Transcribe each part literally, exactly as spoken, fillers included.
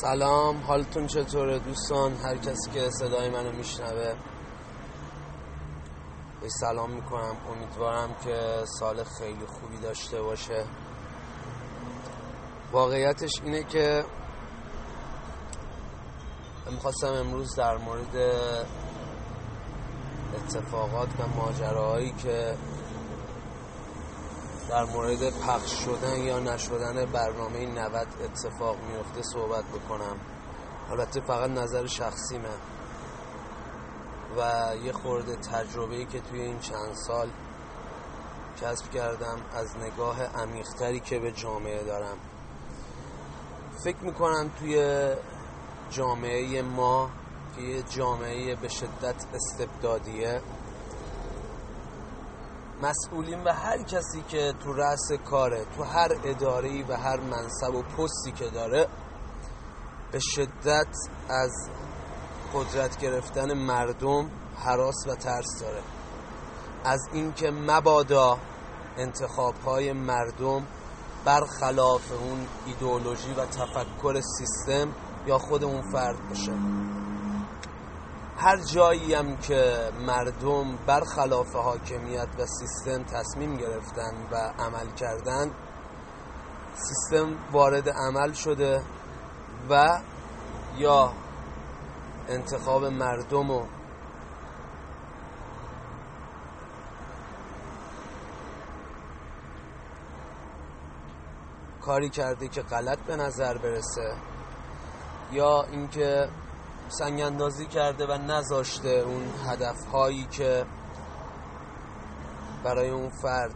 سلام، حالتون چطوره دوستان؟ هر کسی که صدای منو میشنوه به سلام میکنم. امیدوارم که سال خیلی خوبی داشته باشه. واقعیتش اینه که میخواستم امروز در مورد اتفاقات و ماجراهایی که در مورد پخش شدن یا نشدن برنامه نود اتفاق میفته صحبت بکنم. البته فقط نظر شخصیمه و یه خورده تجربه‌ای که توی این چند سال کسب کردم از نگاه عمیق‌تری که به جامعه دارم. فکر میکنم توی جامعه ما که یه جامعه به شدت استبدادیه، مسئولین و هر کسی که تو رأس کاره، تو هر اداره‌ای و هر منصب و پستی که داره، به شدت از قدرت گرفتن مردم هراس و ترس داره، از اینکه مبادا انتخاب‌های مردم برخلاف اون ایدئولوژی و تفکر سیستم یا خود اون فرد باشه. هر جایی هم که مردم برخلاف حاکمیت و سیستم تصمیم گرفتن و عمل کردن، سیستم وارد عمل شده و یا انتخاب مردم رو کاری کرده که غلط به نظر برسه، یا اینکه سنگ اندازی کرده و نذاشته اون هدفهایی که برای اون فرد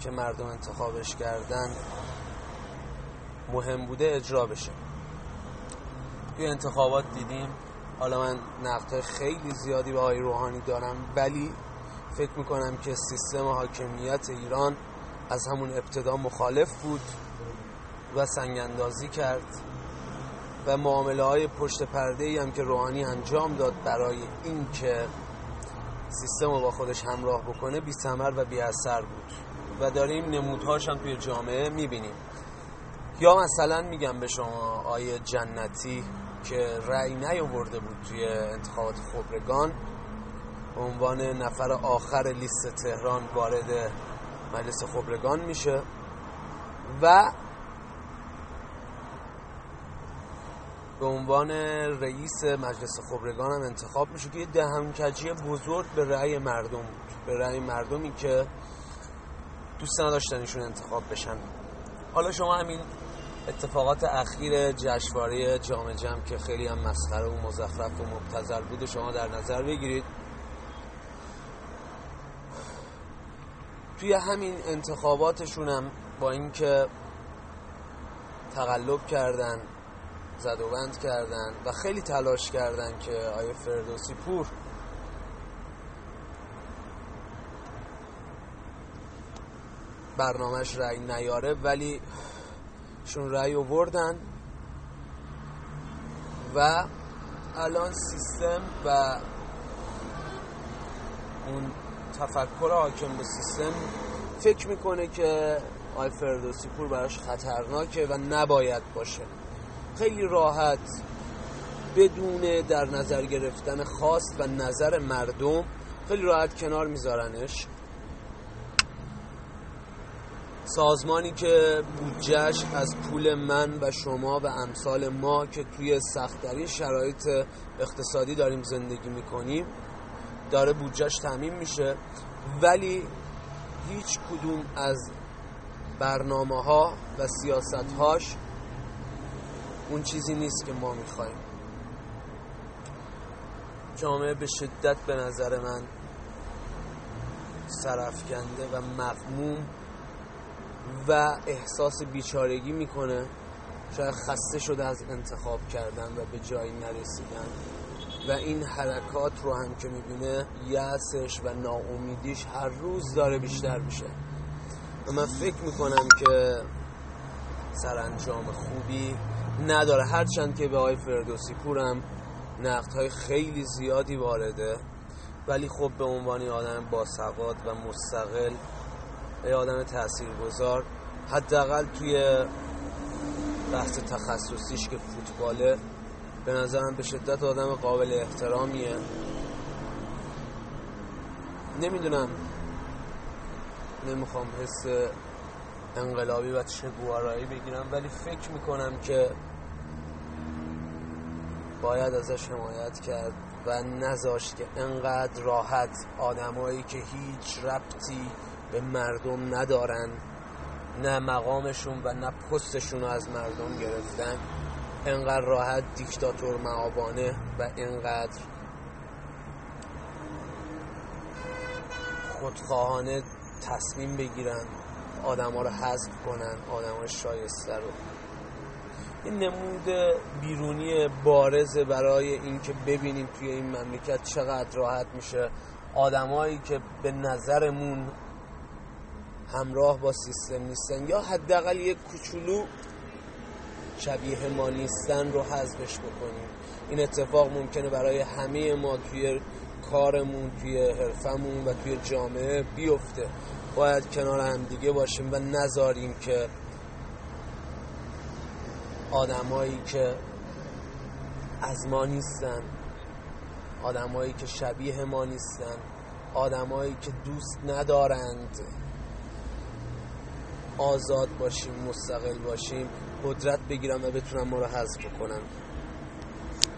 که مردم انتخابش کردن مهم بوده اجرا بشه. توی انتخابات دیدیم. حالا من نقطه خیلی زیادی به آقای روحانی دارم، ولی فکر میکنم که سیستم حاکمیت ایران از همون ابتدا مخالف بود و سنگ اندازی کرد و معامله های پشت پرده ای هم که روحانی انجام داد برای این که سیستم رو با خودش همراه بکنه بی ثمر و بی اثر بود و داریم نمودهاش هم توی جامعه میبینیم. یا مثلا میگم به شما آیه جنتی که رأی نیاورده بود توی انتخابات خبرگان، به عنوان نفر آخر لیست تهران وارد مجلس خبرگان میشه و به عنوان رئیس مجلس خبرگان هم انتخاب میشه که یه دهنکجی بزرگ به رأی مردم بود، به رأی مردمی که دوست نداشتن ایشون انتخاب بشن. حالا شما همین اتفاقات اخیر جشنواره جام جم که خیلی هم مسخره و مزخرف و مبتذل بود شما در نظر بگیرید. توی همین انتخاباتشون هم با اینکه تقلب کردن، زد و بند کردن و خیلی تلاش کردن که آیه فردوسی پور برنامهش رأی نیاره، ولی شون رأی آوردن و الان سیستم و اون تفکر حاکم به سیستم فکر میکنه که آیه فردوسی پور براش خطرناکه و نباید باشه. خیلی راحت بدون در نظر گرفتن خواست و نظر مردم خیلی راحت کنار میذارنش. سازمانی که بودجه‌اش از پول من و شما و امثال ما که توی سخت‌ترین شرایط اقتصادی داریم زندگی میکنیم داره بودجه‌اش تامین میشه، ولی هیچ کدوم از برنامه‌ها و سیاست‌هاش اون چیزی نیست که ما میخواییم. جامعه به شدت به نظر من سرافکنده و مغموم و احساس بیچارگی میکنه، شاید خسته شده از انتخاب کردن و به جایی نرسیدن و این حرکات رو هم که میبینه یأسش و ناامیدیش هر روز داره بیشتر میشه و من فکر میکنم که سرانجام خوبی نداره. هرچند که به آقای فردوسی پورم نقدهای خیلی زیادی وارده، ولی خب به عنوان آدم باسواد و مستقل، یه آدم تاثیرگذار، حداقل توی بحث تخصصیش که فوتباله، به نظرم به شدت آدم قابل احترامیه. نمیدونم، نمیخوام حس انقلابی و چگوارایی بگیرم، ولی فکر میکنم که باید ازش حمایت کرد و نذاشت که انقدر راحت آدمایی که هیچ ربطی به مردم ندارن، نه مقامشون و نه پستشون رو از مردم گرفتن، انقدر راحت دیکتاتور معابانه و انقدر خودخواهانه تصمیم بگیرن آدم ها رو حذف کنن، آدم های شایسته رو. این نمود بیرونی بارز برای این که ببینیم توی این مملکت چقدر راحت میشه آدمایی که به نظرمون همراه با سیستم نیستن یا حداقل یک کوچولو شبیه ما نیستن رو حذفش بکنیم. این اتفاق ممکنه برای همه ما توی کارمون، توی حرفمون و توی جامعه بیفته. باید کنار هم دیگه باشیم و نذاریم که آدمایی که از ما نیستن، آدمایی که شبیه ما نیستن، آدمایی که دوست ندارند، آزاد باشیم، مستقل باشیم، قدرت بگیرم و بتونم ما رو حذف کنم.